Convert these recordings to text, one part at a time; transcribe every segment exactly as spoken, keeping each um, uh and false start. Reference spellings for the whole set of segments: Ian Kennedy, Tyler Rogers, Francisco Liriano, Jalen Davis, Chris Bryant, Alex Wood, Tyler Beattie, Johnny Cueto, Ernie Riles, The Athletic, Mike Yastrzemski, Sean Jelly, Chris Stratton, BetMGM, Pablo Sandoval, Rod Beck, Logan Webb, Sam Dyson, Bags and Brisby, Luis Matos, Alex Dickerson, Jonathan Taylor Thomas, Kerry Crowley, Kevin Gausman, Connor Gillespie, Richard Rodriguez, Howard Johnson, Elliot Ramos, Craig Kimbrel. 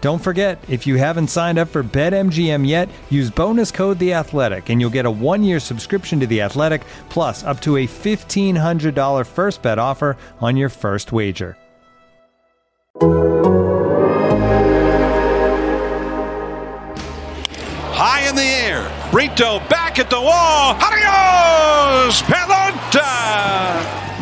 Don't forget, if you haven't signed up for BetMGM yet, use bonus code The Athletic, and you'll get a one-year subscription to The Athletic, plus up to a fifteen hundred dollars first bet offer on your first wager. High in the air, Brito back at the wall. Adios, pelota!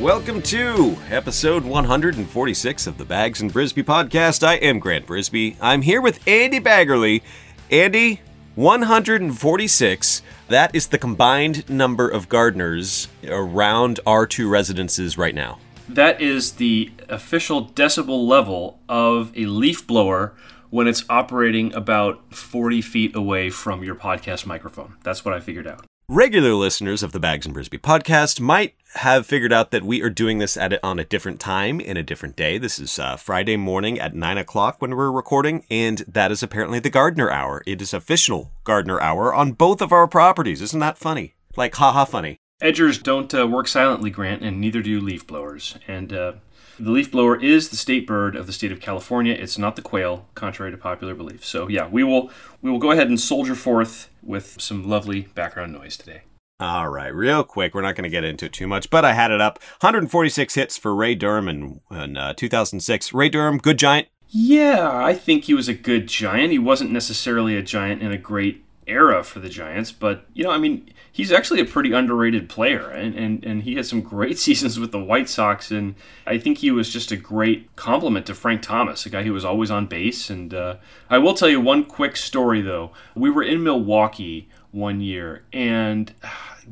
Welcome to episode one forty-six of the Bags and Brisby podcast. I am Grant Brisby. I'm here with Andy Baggerly. Andy, one forty-six, that is the combined number of gardeners around our two residences right now. That is the official decibel level of a leaf blower when it's operating about forty feet away from your podcast microphone. That's what I figured out. Regular listeners of the Bags and Brisby podcast might have figured out that we are doing this at on a different time in a different day. This is uh, Friday morning at nine o'clock when we're recording, and that is apparently the Gardener Hour. It is official Gardener Hour on both of our properties. Isn't that funny? Like, haha funny. Edgers don't uh, work silently, Grant, and neither do leaf blowers. And uh, the leaf blower is the state bird of the state of California. It's not the quail, contrary to popular belief. So yeah, we will we will go ahead and soldier forth with some lovely background noise today. All right, real quick, we're not going to get into it too much, but I had it up. one forty-six hits for Ray Durham in, in uh, two thousand six. Ray Durham, good giant? Yeah, I think he was a good giant. He wasn't necessarily a giant in a great era for the Giants, but, you know, I mean, he's actually a pretty underrated player, and, and, and he had some great seasons with the White Sox, and I think he was just a great compliment to Frank Thomas, a guy who was always on base. And uh, I will tell you one quick story, though. We were in Milwaukee one year, and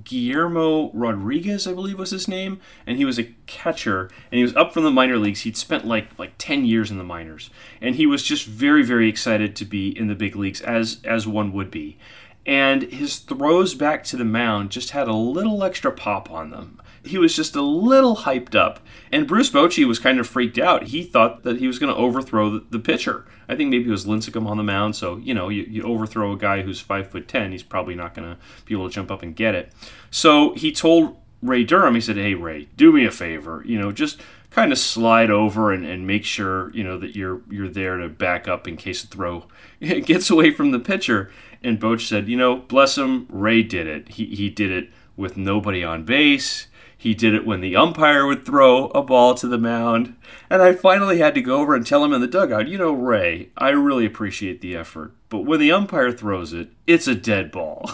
Guillermo Rodriguez, I believe was his name, and he was a catcher, and he was up from the minor leagues. He'd spent like like ten years in the minors, and he was just very, very excited to be in the big leagues, as as one would be. And his throws back to the mound just had a little extra pop on them. He was just a little hyped up. And Bruce Bochy was kind of freaked out. He thought that he was going to overthrow the, the pitcher. I think maybe it was Lincecum on the mound. So, you know, you, you overthrow a guy who's five foot ten, he's probably not going to be able to jump up and get it. So he told Ray Durham, he said, "Hey, Ray, do me a favor, you know, just kind of slide over and, and make sure, you know, that you're you're there to back up in case the throw gets away from the pitcher." And Boch said, "You know, bless him, Ray did it. He he did it with nobody on base. He did it when the umpire would throw a ball to the mound." And I finally had to go over and tell him in the dugout, "You know, Ray, I really appreciate the effort, but when the umpire throws it, it's a dead ball."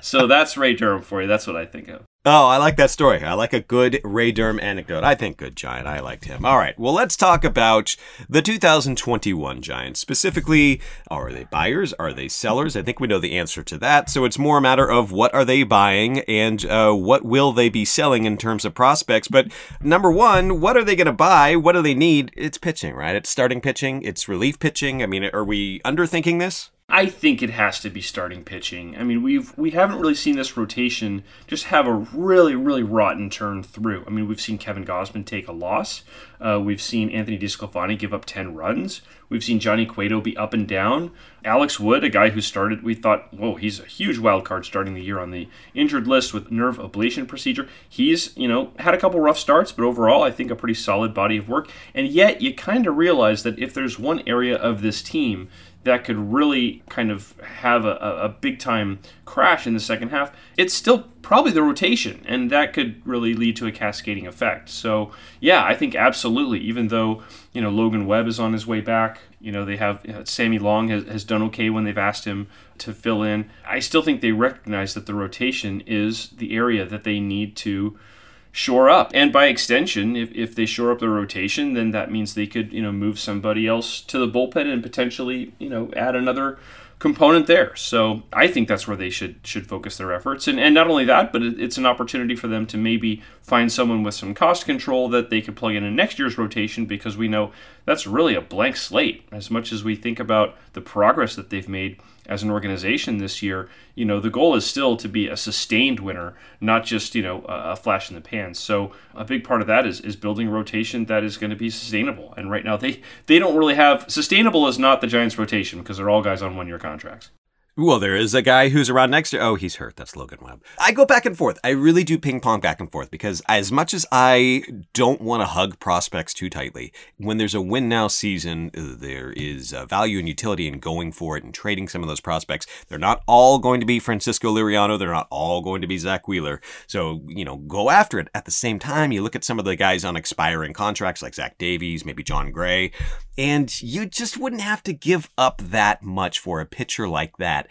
So that's Ray Durham for you. That's what I think of. Oh, I like that story. I like a good Ray Durham anecdote. I think good giant. I liked him. All right. Well, let's talk about the two thousand twenty-one Giants. Specifically, are they buyers? Are they sellers? I think we know the answer to that. So it's more a matter of what are they buying and uh, what will they be selling in terms of prospects. But number one, what are they going to buy? What do they need? It's pitching, right? It's starting pitching. It's relief pitching. I mean, are we underthinking this? I think it has to be starting pitching. I mean, we've we haven't really seen this rotation just have a really, really rotten turn through. I mean, we've seen Kevin Gausman take a loss. Uh, we've seen Anthony DiScalfani give up ten runs. We've seen Johnny Cueto be up and down. Alex Wood, a guy who started, we thought, whoa, he's a huge wild card starting the year on the injured list with nerve ablation procedure. He's, you know, had a couple rough starts, but overall, I think a pretty solid body of work. And yet, you kind of realize that if there's one area of this team that could really kind of have a, a big-time crash in the second half, it's still probably the rotation, and that could really lead to a cascading effect. So, yeah, I think absolutely, even though, you know, Logan Webb is on his way back, you know, they have, you know, Sammy Long has, has done okay when they've asked him to fill in. I still think they recognize that the rotation is the area that they need to shore up. And by extension, if, if they shore up the rotation, then that means they could, you know, move somebody else to the bullpen and potentially, you know, add another component there. So I think that's where they should should focus their efforts. And and not only that, but it, it's an opportunity for them to maybe find someone with some cost control that they could plug in in next year's rotation, because we know that's really a blank slate. As much as we think about the progress that they've made as an organization this year, you know, the goal is still to be a sustained winner, not just, you know, a flash in the pan. So a big part of that is, is building rotation that is going to be sustainable. And right now they, they don't really have, sustainable is not the Giants rotation, because they're all guys on one-year contracts. Well, there is a guy who's around next year. Oh, he's hurt. That's Logan Webb. I go back and forth. I really do ping pong back and forth, because as much as I don't want to hug prospects too tightly, when there's a win now season, there is value and utility in going for it and trading some of those prospects. They're not all going to be Francisco Liriano. They're not all going to be Zach Wheeler. So, you know, go after it. At the same time, you look at some of the guys on expiring contracts like Zach Davies, maybe John Gray, and you just wouldn't have to give up that much for a pitcher like that.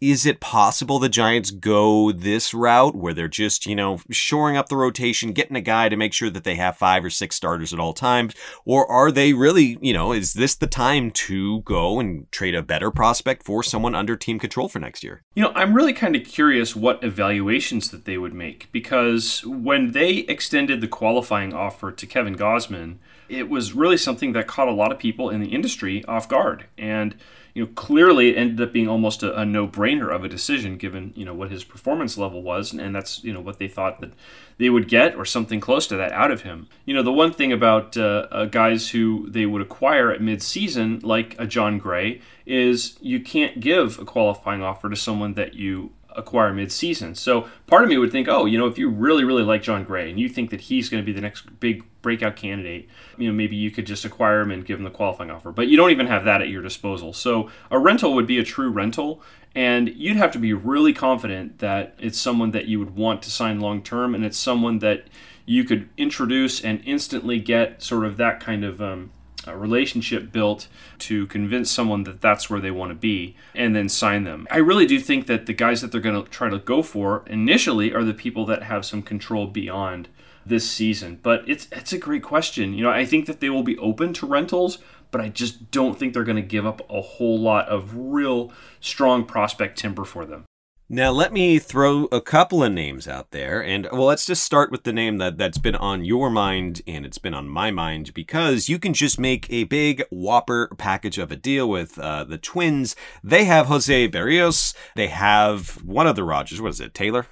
Is it possible the Giants go this route where they're just, you know, shoring up the rotation, getting a guy to make sure that they have five or six starters at all times? Or are they really, you know, is this the time to go and trade a better prospect for someone under team control for next year? You know, I'm really kind of curious what evaluations that they would make, because when they extended the qualifying offer to Kevin Gausman, it was really something that caught a lot of people in the industry off guard. And, you know, clearly it ended up being almost a, a no-brainer of a decision given, you know, what his performance level was. And, and that's, you know, what they thought that they would get or something close to that out of him. You know, the one thing about uh, uh, guys who they would acquire at mid-season, like a John Gray, is you can't give a qualifying offer to someone that you acquire mid-season. So part of me would think, oh, you know, if you really, really like John Gray and you think that he's going to be the next big breakout candidate, you know, maybe you could just acquire him and give him the qualifying offer. But you don't even have that at your disposal. So a rental would be a true rental, and you'd have to be really confident that it's someone that you would want to sign long-term, and it's someone that you could introduce and instantly get sort of that kind of um, a relationship built to convince someone that that's where they want to be, and then sign them. I really do think that the guys that they're going to try to go for initially are the people that have some control beyond this season. But it's it's a great question. You know, I think that they will be open to rentals, but I just don't think they're going to give up a whole lot of real strong prospect timber for them. Now, let me throw a couple of names out there. And, well, let's just start with the name that, that's been on your mind, and it's been on my mind, because you can just make a big whopper package of a deal with uh, the Twins. They have Jose Berrios. They have one of the Rogers. What is it? Taylor?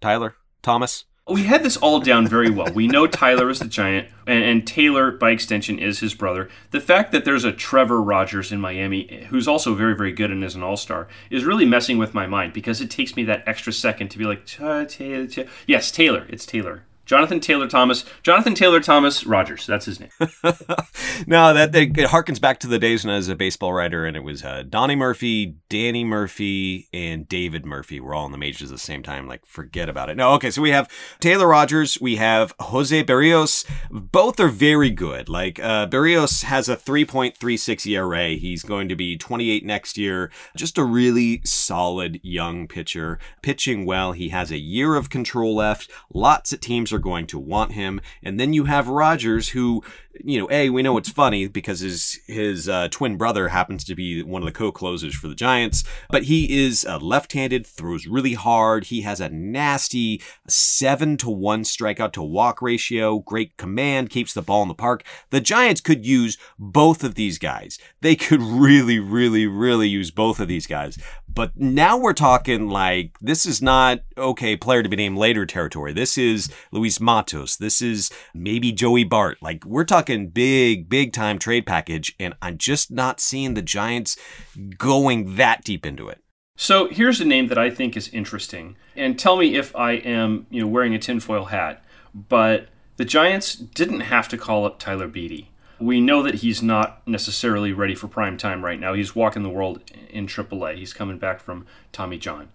Tyler? Thomas? We had this all down very well. We know Tyler is the Giant, and, and Taylor, by extension, is his brother. The fact that there's a Trevor Rogers in Miami, who's also very, very good and is an all-star, is really messing with my mind, because it takes me that extra second to be like, yes, Taylor, it's Taylor. Jonathan Taylor Thomas, Jonathan Taylor Thomas Rogers. That's his name. No, that it harkens back to the days when I was a baseball writer, and it was uh, Donnie Murphy, Danny Murphy, and David Murphy were all in the majors at the same time. Like, forget about it. No, okay, so we have Taylor Rogers, we have Jose Berrios. Both are very good. Like, uh, Berrios has a three point three six E R A. He's going to be twenty-eight next year. Just a really solid young pitcher. Pitching well. He has a year of control left. Lots of teams are going to want him. And then you have Rogers, who, you know, A, we know it's funny because his his uh, twin brother happens to be one of the co-closers for the Giants, but he is uh, left-handed, throws really hard. He has a nasty seven to one strikeout to walk ratio, great command, keeps the ball in the park. The Giants could use both of these guys. They could really, really, really use both of these guys. But now we're talking like this is not, okay, player to be named later territory. This is Luis Matos. This is maybe Joey Bart. Like, we're talking big, big time trade package. And I'm just not seeing the Giants going that deep into it. So here's a name that I think is interesting. And tell me if I am, you know, wearing a tinfoil hat. But the Giants didn't have to call up Tyler Beattie. We know that he's not necessarily ready for prime time right now. He's walking the world in triple A. He's coming back from Tommy John.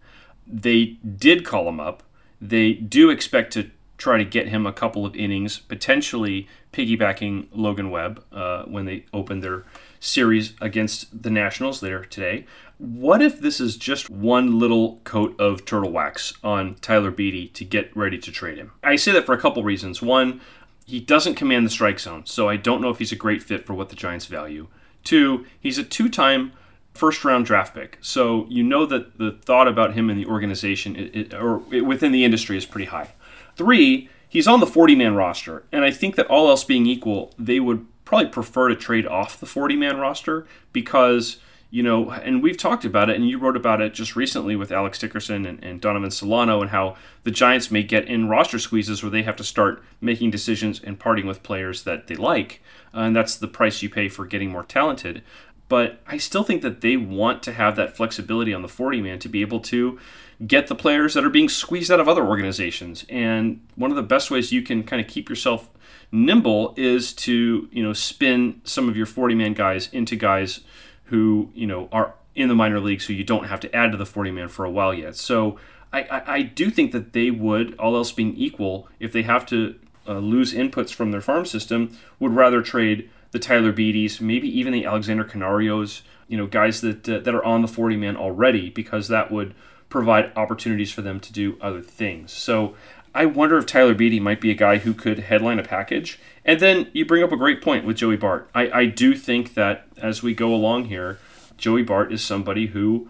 They did call him up. They do expect to try to get him a couple of innings, potentially piggybacking Logan Webb uh, when they open their series against the Nationals later today. What if this is just one little coat of turtle wax on Tyler Beattie to get ready to trade him? I say that for a couple reasons. One, he doesn't command the strike zone, so I don't know if he's a great fit for what the Giants value. Two, he's a two-time first-round draft pick, so you know that the thought about him in the organization it, it, or it, within the industry is pretty high. Three, he's on the forty-man roster, and I think that all else being equal, they would probably prefer to trade off the forty-man roster because, you know, and we've talked about it, and you wrote about it just recently with Alex Dickerson and, and Donovan Solano and how the Giants may get in roster squeezes where they have to start making decisions and parting with players that they like, uh, and that's the price you pay for getting more talented. But I still think that they want to have that flexibility on the forty-man to be able to get the players that are being squeezed out of other organizations. And one of the best ways you can kind of keep yourself nimble is to, you know, spin some of your forty-man guys into guys who, you know, are in the minor leagues who you don't have to add to the forty-man for a while yet. So I, I, I do think that they would, all else being equal, if they have to uh, lose inputs from their farm system, would rather trade the Tyler Beatties, maybe even the Alexander Canarios, you know, guys that uh, that are on the forty-man already, because that would provide opportunities for them to do other things. So I wonder if Tyler Beattie might be a guy who could headline a package. And then you bring up a great point with Joey Bart. I, I do think that as we go along here, Joey Bart is somebody who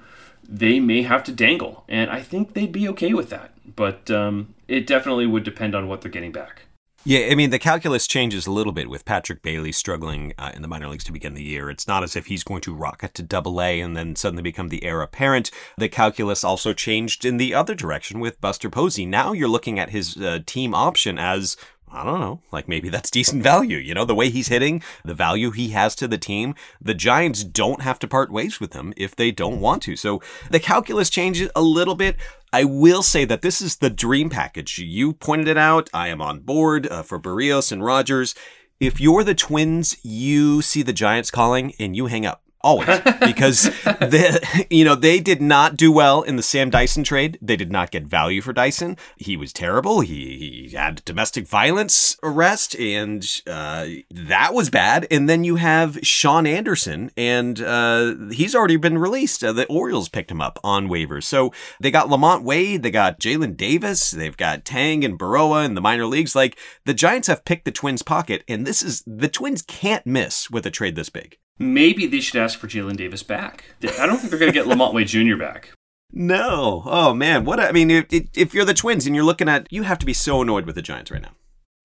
they may have to dangle. And I think they'd be okay with that. But um, it definitely would depend on what they're getting back. Yeah, I mean, the calculus changes a little bit with Patrick Bailey struggling uh, in the minor leagues to begin the year. It's not as if he's going to rocket to double A and then suddenly become the heir apparent. The calculus also changed in the other direction with Buster Posey. Now you're looking at his uh, team option as, I don't know, like maybe that's decent value. You know, the way he's hitting, the value he has to the team, the Giants don't have to part ways with him if they don't want to. So the calculus changes a little bit. I will say that this is the dream package. You pointed it out. I am on board uh, for Berrios and Rogers. If you're the Twins, you see the Giants calling and you hang up. Always, because they, you know, they did not do well in the Sam Dyson trade. They did not get value for Dyson. He was terrible. He, he had domestic violence arrest, and uh, that was bad. And then you have Sean Anderson, and uh, he's already been released. Uh, the Orioles picked him up on waivers. So they got Lamont Wade, they got Jalen Davis, they've got Tang and Baroa in the minor leagues. Like, the Giants have picked the Twins' pocket, and this is, the Twins can't miss with a trade this big. Maybe they should ask for Jalen Davis back. I don't think they're going to get Lamont Wade Junior back. No. Oh, man. What? A, I mean, if, if you're the Twins and you're looking at, you have to be so annoyed with the Giants right now.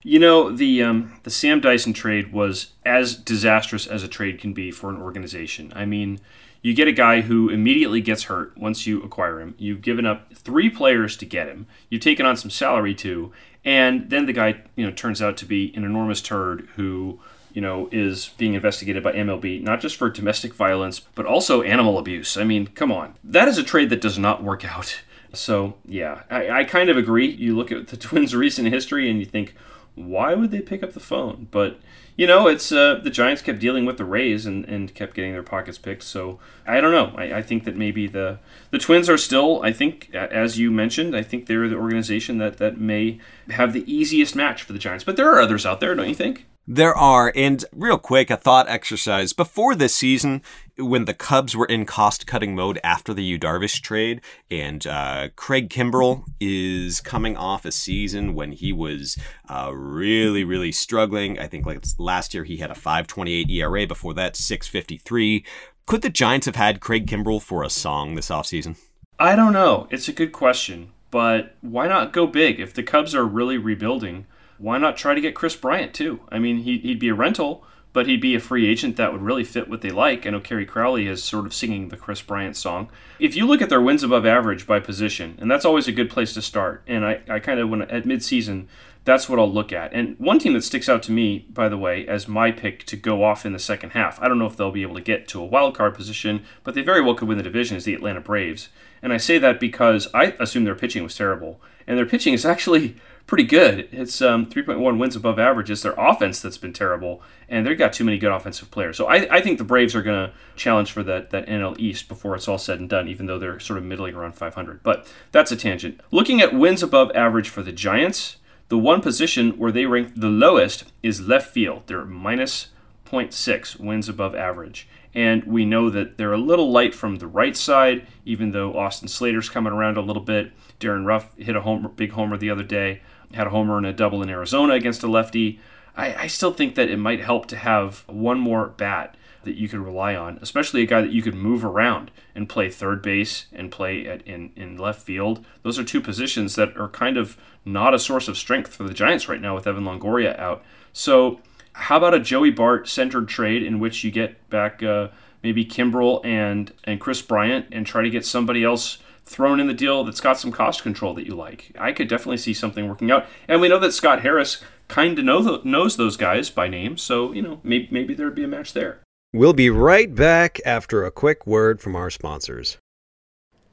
You know, the um, the Sam Dyson trade was as disastrous as a trade can be for an organization. I mean, you get a guy who immediately gets hurt once you acquire him. You've given up three players to get him. You've taken on some salary, too. And then the guy, you know, turns out to be an enormous turd who, you know, is being investigated by M L B, not just for domestic violence, but also animal abuse. I mean, come on. That is a trade that does not work out. So, yeah, I, I kind of agree. You look at the Twins' recent history and you think, why would they pick up the phone? But, you know, it's uh, the Giants kept dealing with the Rays and, and kept getting their pockets picked. So, I don't know. I, I think that maybe the, the Twins are still, I think, as you mentioned, I think they're the organization that, that may have the easiest match for the Giants. But there are others out there, don't you think? There are. And real quick, a thought exercise. Before this season, when the Cubs were in cost-cutting mode after the Yu Darvish trade, and uh, Craig Kimbrel is coming off a season when he was uh, really, really struggling. I think like last year he had a five twenty-eight E R A. Before that, six fifty-three. Could the Giants have had Craig Kimbrel for a song this offseason? I don't know. It's a good question. But why not go big? If the Cubs are really rebuilding, why not try to get Chris Bryant, too? I mean, he, he'd be a rental, but he'd be a free agent that would really fit what they like. I know Kerry Crowley is sort of singing the Chris Bryant song. If you look at their wins above average by position, and that's always a good place to start, and I, I kind of, when at midseason, that's what I'll look at. And one team that sticks out to me, by the way, as my pick to go off in the second half, I don't know if they'll be able to get to a wild card position, but they very well could win the division, is the Atlanta Braves. And I say that because I assume their pitching was terrible. And their pitching is actually pretty good. It's um, three point one wins above average. It's their offense that's been terrible, and they've got too many good offensive players. So I, I think the Braves are going to challenge for that, that N L East before it's all said and done, even though they're sort of middling around five hundred. But that's a tangent. Looking at wins above average for the Giants, the one position where they rank the lowest is left field. They're minus zero point six wins above average. And we know that they're a little light from the right side, even though Austin Slater's coming around a little bit. Darren Ruff hit a homer, big homer the other day, had a homer and a double in Arizona against a lefty. I, I still think that it might help to have one more bat that you could rely on, especially a guy that you could move around and play third base and play at, in, in left field. Those are two positions that are kind of not a source of strength for the Giants right now with Evan Longoria out. So how about a Joey Bart centered trade in which you get back uh, maybe Kimbrel and, and Chris Bryant and try to get somebody else thrown in the deal that's got some cost control that you like? I could definitely see something working out. And we know that Scott Harris kind of know th- knows those guys by name, so you know maybe, maybe there would be a match there. We'll be right back after a quick word from our sponsors.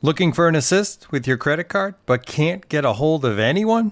Looking for an assist with your credit card but can't get a hold of anyone?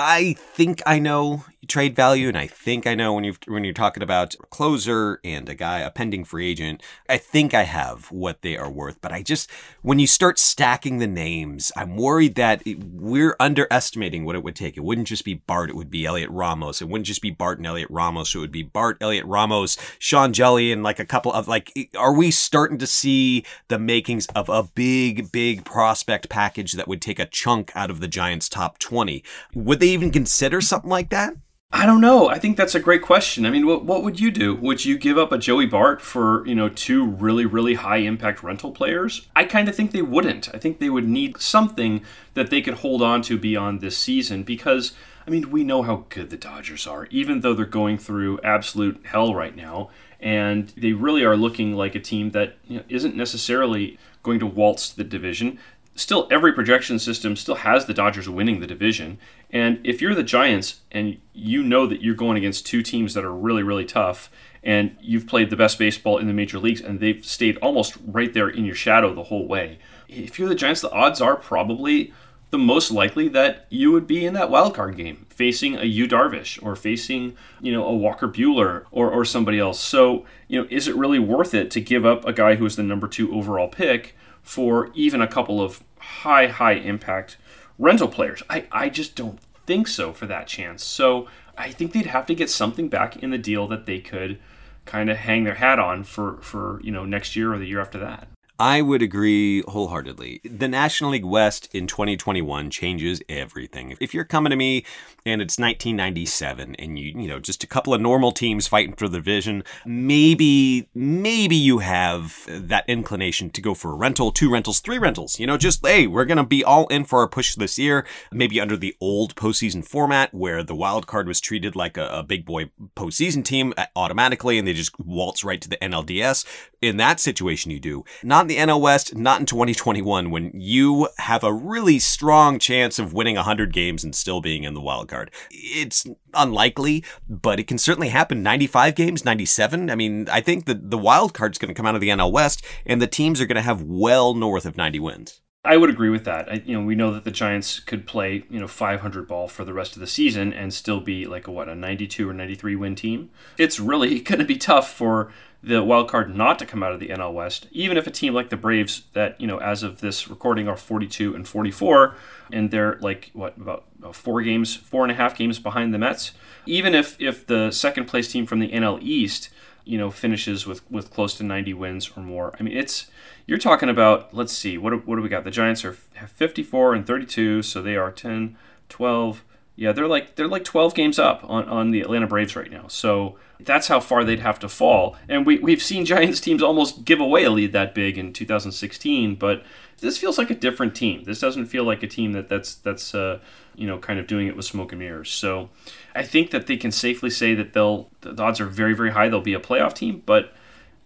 I think I know trade value, and I think I know when you've when you're talking about a closer and a guy, a pending free agent, I think I have what they are worth. But I just, when you start stacking the names, I'm worried that it, we're underestimating what it would take. It wouldn't just be Bart, it would be Elliot Ramos. It wouldn't just be Bart and Elliot Ramos. It would be Bart, Elliot Ramos, Sean Jelly, and like a couple of like, are we starting to see the makings of a big, big prospect package that would take a chunk out of the Giants' top twenty? Would they even consider something like that? I don't know. I think that's a great question. I mean, what what would you do? Would you give up a Joey Bart for, you know, two really, really high impact rental players? I kind of think they wouldn't. I think they would need something that they could hold on to beyond this season because, I mean, we know how good the Dodgers are, even though they're going through absolute hell right now. And they really are looking like a team that, you know, isn't necessarily going to waltz the division. Still, every projection system still has the Dodgers winning the division. And if you're the Giants and you know that you're going against two teams that are really, really tough and you've played the best baseball in the major leagues and they've stayed almost right there in your shadow the whole way, if you're the Giants, the odds are probably the most likely that you would be in that wildcard game facing a Yu Darvish or facing, you know, a Walker Buehler or or somebody else. So, you know, is it really worth it to give up a guy who is the number two overall pick for even a couple of high, high impact rental players? I, I just don't think so for that chance. So I think they'd have to get something back in the deal that they could kind of hang their hat on for, for, you know, next year or the year after that. I would agree wholeheartedly. The National League West in twenty twenty-one changes everything. If you're coming to me and it's nineteen ninety-seven and you, you know, just a couple of normal teams fighting for the division, maybe, maybe you have that inclination to go for a rental, two rentals, three rentals. You know, just, hey, we're going to be all in for our push this year. Maybe under the old postseason format where the wild card was treated like a, a big boy postseason team automatically and they just waltz right to the N L D S. In that situation, you do. Not the N L West, not in twenty twenty-one, when you have a really strong chance of winning one hundred games and still being in the wild card. It's unlikely, but it can certainly happen. ninety-five games, ninety-seven. I mean, I think that the wild card's going to come out of the N L West, and the teams are going to have well north of ninety wins. I would agree with that. I, you know, we know that the Giants could play, you know, five hundred ball for the rest of the season and still be like a, what, a ninety-two or ninety-three win team. It's really going to be tough for the wild card not to come out of the N L West, even if a team like the Braves that, you know, as of this recording are forty-two and forty-four, and they're like, what, about four games, four and a half games behind the Mets. Even if, if the second place team from the N L East, you know, finishes with, with close to ninety wins or more. I mean, it's, you're talking about, let's see, what, what do we got? The Giants are fifty-four and thirty-two, so they are ten, twelve. Yeah, they're like they're like twelve games up on, on the Atlanta Braves right now. So that's how far they'd have to fall. And we, we've seen Giants teams almost give away a lead that big in two thousand sixteen, but this feels like a different team. This doesn't feel like a team that that's, that's uh, you know, kind of doing it with smoke and mirrors. So I think that they can safely say that they'll the odds are very, very high they'll be a playoff team. But,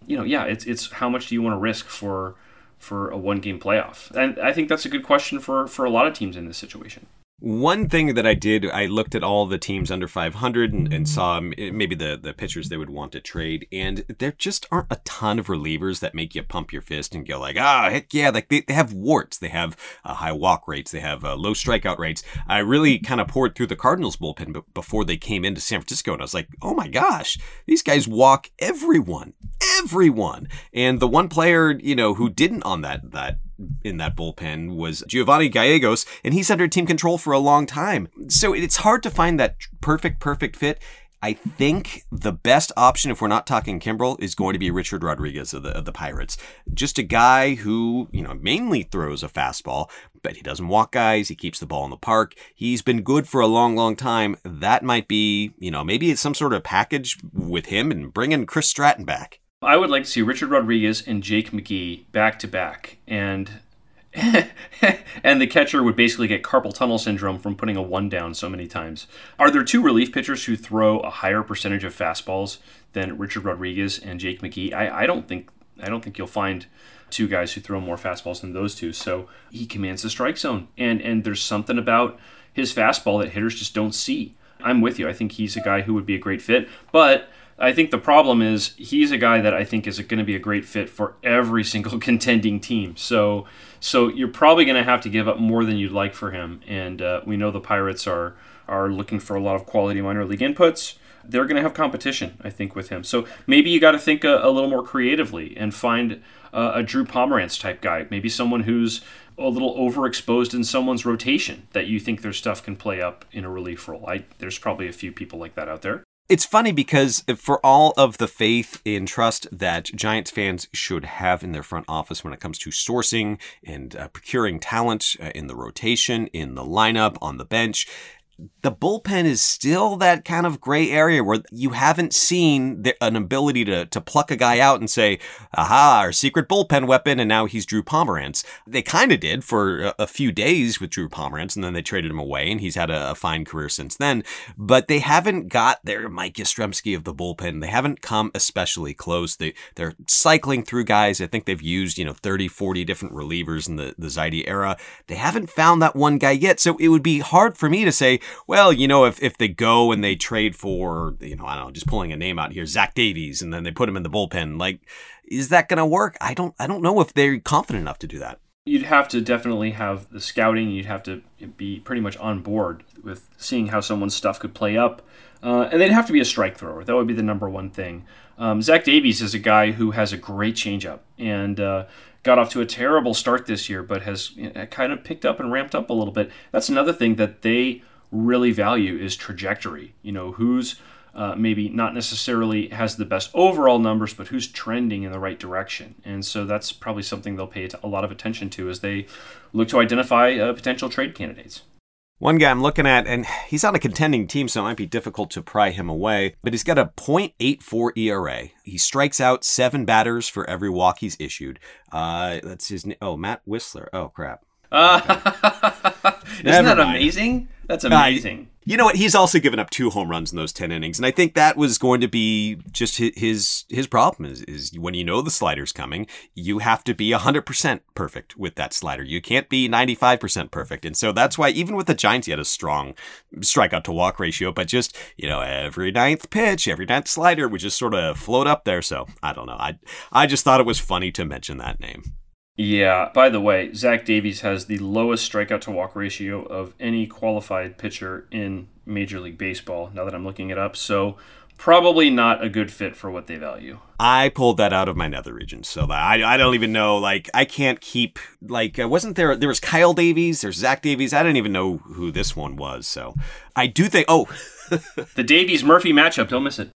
you know, yeah, it's it's how much do you want to risk for, for a one-game playoff? And I think that's a good question for, for a lot of teams in this situation. One thing that I did, I looked at all the teams under five hundred and, and saw maybe the, the pitchers they would want to trade. And there just aren't a ton of relievers that make you pump your fist and go like, ah, heck yeah. Like they, they have warts. They have uh, high walk rates. They have uh, low strikeout rates. I really kind of poured through the Cardinals bullpen b- before they came into San Francisco. And I was like, oh my gosh, these guys walk everyone, everyone. And the one player, you know, who didn't on that, that, in that bullpen was Giovanni Gallegos, and he's under team control for a long time. So it's hard to find that perfect, perfect fit. I think the best option, if we're not talking Kimbrel, is going to be Richard Rodriguez of the, of the Pirates. Just a guy who, you know, mainly throws a fastball, but he doesn't walk guys. He keeps the ball in the park. He's been good for a long, long time. That might be, you know, maybe it's some sort of package with him and bringing Chris Stratton back. I would like to see Richard Rodriguez and Jake McGee back to back, and and the catcher would basically get carpal tunnel syndrome from putting a one down so many times. Are there two relief pitchers who throw a higher percentage of fastballs than Richard Rodriguez and Jake McGee? I, I don't think I don't think you'll find two guys who throw more fastballs than those two. So he commands the strike zone, and and there's something about his fastball that hitters just don't see. I'm with you. I think he's a guy who would be a great fit, but I think the problem is he's a guy that I think is going to be a great fit for every single contending team. So so you're probably going to have to give up more than you'd like for him. And uh, we know the Pirates are are looking for a lot of quality minor league inputs. They're going to have competition, I think, with him. So maybe you got to think a, a little more creatively and find uh, a Drew Pomeranz type guy, maybe someone who's a little overexposed in someone's rotation that you think their stuff can play up in a relief role. I, there's probably a few people like that out there. It's funny because for all of the faith and trust that Giants fans should have in their front office when it comes to sourcing and uh, procuring talent uh, in the rotation, in the lineup, on the bench, the bullpen is still that kind of gray area where you haven't seen the, an ability to to pluck a guy out and say, aha, our secret bullpen weapon, and now he's Drew Pomeranz. They kind of did for a, a few days with Drew Pomeranz, and then they traded him away, and he's had a, a fine career since then. But they haven't got their Mike Yastrzemski of the bullpen. They haven't come especially close. They, they're cycling through guys. I think they've used, you know, thirty, forty different relievers in the, the Zaidi era. They haven't found that one guy yet, so it would be hard for me to say, well, you know, if, if they go and they trade for, you know, I don't know, just pulling a name out here, Zach Davies, and then they put him in the bullpen, like, is that going to work? I don't I don't know if they're confident enough to do that. You'd have to definitely have the scouting. You'd have to be pretty much on board with seeing how someone's stuff could play up. Uh, and they'd have to be a strike thrower. That would be the number one thing. Um, Zach Davies is a guy who has a great changeup and uh, got off to a terrible start this year, but has kind of picked up and ramped up a little bit. That's another thing that they really value is trajectory. You know, who's uh, maybe not necessarily has the best overall numbers, but who's trending in the right direction. And so that's probably something they'll pay a lot of attention to as they look to identify uh, potential trade candidates. One guy I'm looking at, and he's on a contending team, so it might be difficult to pry him away, but he's got a point eight four E R A. He strikes out seven batters for every walk he's issued. Uh, that's his name. Oh, Matt Whistler. Oh, crap. Uh, okay. Isn't that amazing? That's amazing. Uh, you know what? He's also given up two home runs in those ten innings, and I think that was going to be just his his problem is, is when you know the slider's coming, you have to be one hundred percent perfect with that slider. You can't be ninety-five percent perfect, and so that's why even with the Giants, he had a strong strikeout-to-walk ratio, but just, you know, every ninth pitch, every ninth slider would just sort of float up there, so I don't know. I I just thought it was funny to mention that name. Yeah, by the way, Zach Davies has the lowest strikeout-to-walk ratio of any qualified pitcher in Major League Baseball, now that I'm looking it up, so probably not a good fit for what they value. I pulled that out of my nether regions, so I, I don't even know, like, I can't keep, like, wasn't there, there was Kyle Davies, there's Zach Davies, I don't even know who this one was, so I do think, oh. The Davies-Murphy matchup, don't miss it.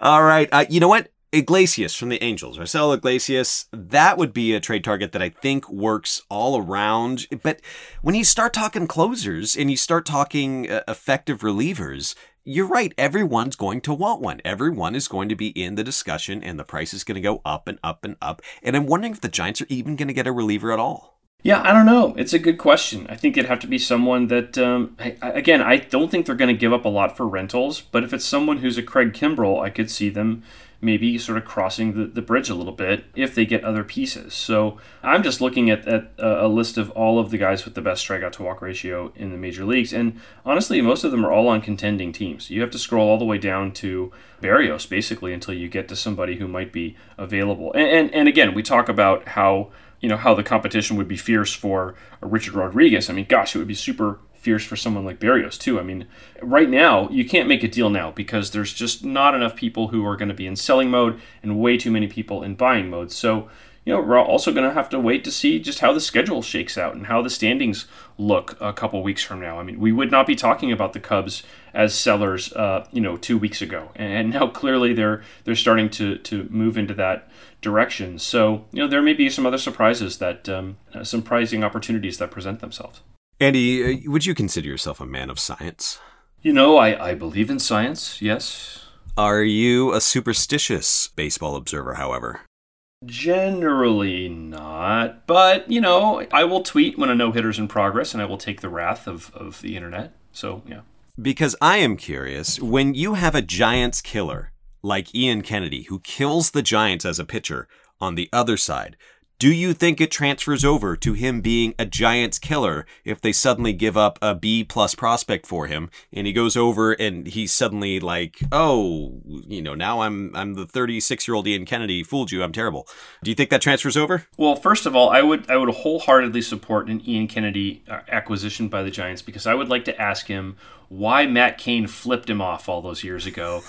All right, uh, you know what? Iglesias from the Angels, Marcelo Iglesias, that would be a trade target that I think works all around. But when you start talking closers and you start talking effective relievers, you're right. Everyone's going to want one. Everyone is going to be in the discussion and the price is going to go up and up and up. And I'm wondering if the Giants are even going to get a reliever at all. Yeah, I don't know. It's a good question. I think it'd have to be someone that, um, I, I, again, I don't think they're going to give up a lot for rentals. But if it's someone who's a Craig Kimbrel, I could see them maybe sort of crossing the, the bridge a little bit if they get other pieces. So I'm just looking at, at a list of all of the guys with the best strikeout-to-walk ratio in the major leagues. And honestly, most of them are all on contending teams. You have to scroll all the way down to Berrios, basically, until you get to somebody who might be available. And, and, and again, we talk about how... you know, how the competition would be fierce for Richard Rodriguez. I mean, gosh, it would be super fierce for someone like Berrios, too. I mean, right now, you can't make a deal now because there's just not enough people who are going to be in selling mode and way too many people in buying mode. So, you know, we're also going to have to wait to see just how the schedule shakes out and how the standings look a couple weeks from now. I mean, we would not be talking about the Cubs as sellers, uh, you know, two weeks ago. And now clearly they're they're starting to, to move into that direction. So, you know, there may be some other surprises that, um, uh, some surprising opportunities that present themselves. Andy, uh, would you consider yourself a man of science? You know, I, I believe in science, yes. Are you a superstitious baseball observer, however? Generally not, but, you know, I will tweet when a no-hitter's in progress and I will take the wrath of, of the internet. So, yeah. Because I am curious, when you have a Giants killer like Ian Kennedy, who kills the Giants as a pitcher on the other side, do you think it transfers over to him being a Giants killer if they suddenly give up a B-plus prospect for him and he goes over and he's suddenly like, oh, you know, now I'm I'm the thirty-six-year-old Ian Kennedy, fooled you, I'm terrible. Do you think that transfers over? Well, first of all, I would I would wholeheartedly support an Ian Kennedy acquisition by the Giants because I would like to ask him why Matt Cain flipped him off all those years ago.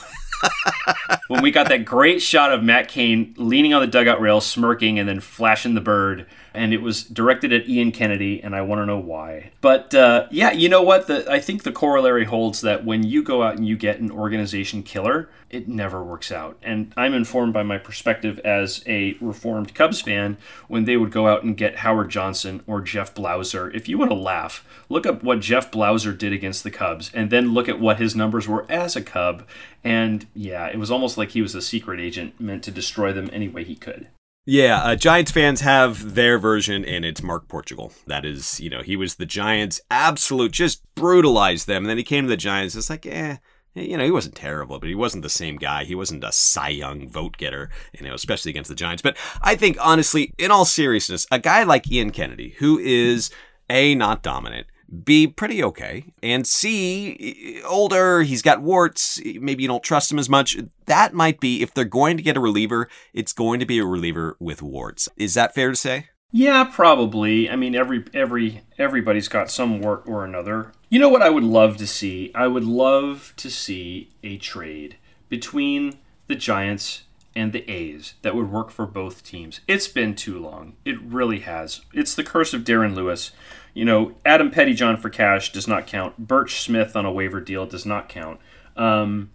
When we got that great shot of Matt Cain leaning on the dugout rail, smirking, and then flashing the bird. And it was directed at Ian Kennedy, and I want to know why. But, uh, yeah, you know what? The, I think the corollary holds that when you go out and you get an organization killer, it never works out. And I'm informed by my perspective as a reformed Cubs fan, when they would go out and get Howard Johnson or Jeff Blauser. If you want to laugh, look up what Jeff Blauser did against the Cubs, and then look at what his numbers were as a Cub. And, yeah, it was almost like he was a secret agent meant to destroy them any way he could. Yeah, uh, Giants fans have their version, and it's Mark Portugal. That is, you know, he was the Giants' absolute, just brutalized them. And then he came to the Giants. It's like, eh, you know, he wasn't terrible, but he wasn't the same guy. He wasn't a Cy Young vote-getter, you know, especially against the Giants. But I think, honestly, in all seriousness, a guy like Ian Kennedy, who is, A, not dominant, B, pretty okay, and C, older, he's got warts, maybe you don't trust him as much. That might be, if they're going to get a reliever, it's going to be a reliever with warts. Is that fair to say? Yeah, probably. I mean, every every everybody's got some wart or another. You know what I would love to see? I would love to see a trade between the Giants and the A's that would work for both teams. It's been too long. It really has. It's the curse of Darren Lewis. You know, Adam Pettyjohn for cash does not count. Birch Smith on a waiver deal does not count. Um,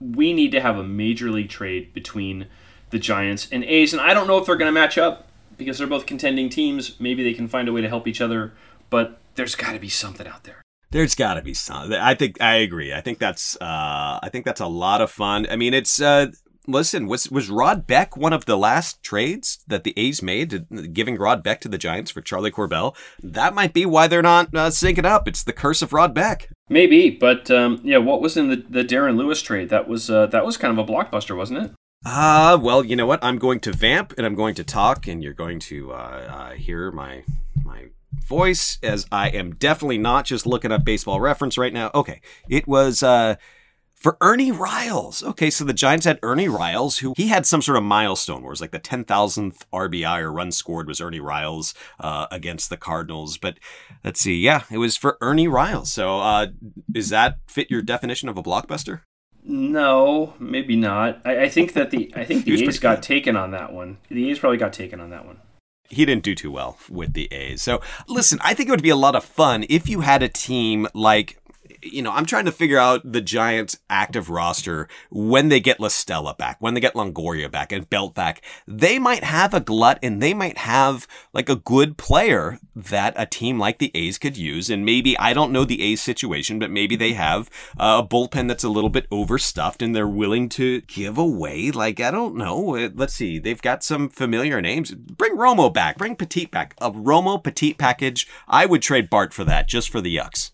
we need to have a major league trade between the Giants and A's, and I don't know if they're going to match up because they're both contending teams. Maybe they can find a way to help each other, but there's got to be something out there. There's got to be something. I think I agree. I think that's uh, I think that's a lot of fun. I mean, it's uh, listen. Was was Rod Beck one of the last trades that the A's made, giving Rod Beck to the Giants for Charlie Corbell? That might be why they're not uh, syncing up. It's the curse of Rod Beck. Maybe, but um, yeah. What was in the, the Darren Lewis trade? That was uh, that was kind of a blockbuster, wasn't it? Uh, well, you know what? I'm going to vamp and I'm going to talk, and you're going to uh, uh, hear my my. voice, as I am definitely not just looking up Baseball Reference right now. Okay, it was uh, for Ernie Riles. Okay, so the Giants had Ernie Riles, who he had some sort of milestone where it was like the ten thousandth R B I or run scored was Ernie Riles uh, against the Cardinals. But let's see, yeah, it was for Ernie Riles. So uh, does that fit your definition of a blockbuster? No, maybe not. I, I think that the I think the A's got good. taken on that one. The A's probably got taken on that one. He didn't do too well with the A's. So, listen, I think it would be a lot of fun if you had a team like, you know, I'm trying to figure out the Giants' active roster when they get LaStella back, when they get Longoria back and Belt back. They might have a glut and they might have like a good player that a team like the A's could use. And maybe, I don't know the A's situation, but maybe they have a bullpen that's a little bit overstuffed and they're willing to give away. Like, I don't know. Let's see. They've got some familiar names. Bring Romo back. Bring Petit back. A Romo Petit package. I would trade Bart for that just for the yucks.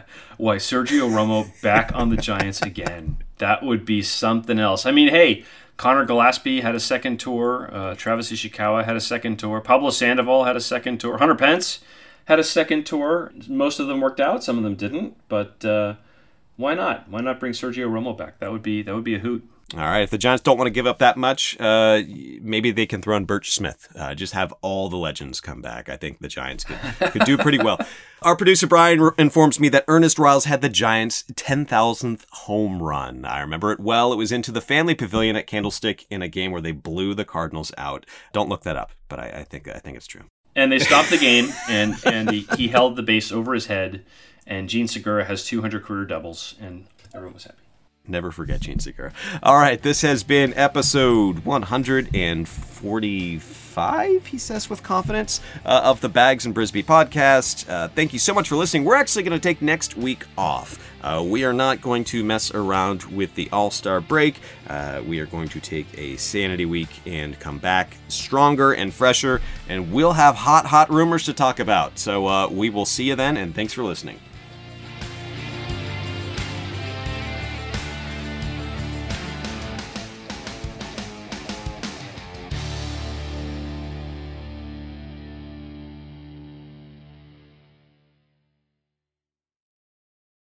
Why, Sergio Romo back on the Giants again. That would be something else. I mean, hey, Connor Gillespie had a second tour. Uh, Travis Ishikawa had a second tour. Pablo Sandoval had a second tour. Hunter Pence had a second tour. Most of them worked out. Some of them didn't. But uh, why not? Why not bring Sergio Romo back? That would be that would be a hoot. All right, if the Giants don't want to give up that much, uh, maybe they can throw in Birch Smith. Uh, just have all the legends come back. I think the Giants could, could do pretty well. Our producer, Brian, r- informs me that Ernest Riles had the Giants' ten thousandth home run. I remember it well. It was into the family pavilion at Candlestick in a game where they blew the Cardinals out. Don't look that up, but I, I think I think it's true. And they stopped the game, and, and he, he held the base over his head, and Gene Segura has two hundred career doubles, and everyone was happy. Never forget Gene Segura. All right, this has been episode one forty-five, he says with confidence, uh, of the Bags and Brisby podcast. Uh, thank you so much for listening. We're actually going to take next week off. Uh, we are not going to mess around with the All-Star break. Uh, we are going to take a sanity week and come back stronger and fresher, and we'll have hot, hot rumors to talk about. So uh, we will see you then, and thanks for listening.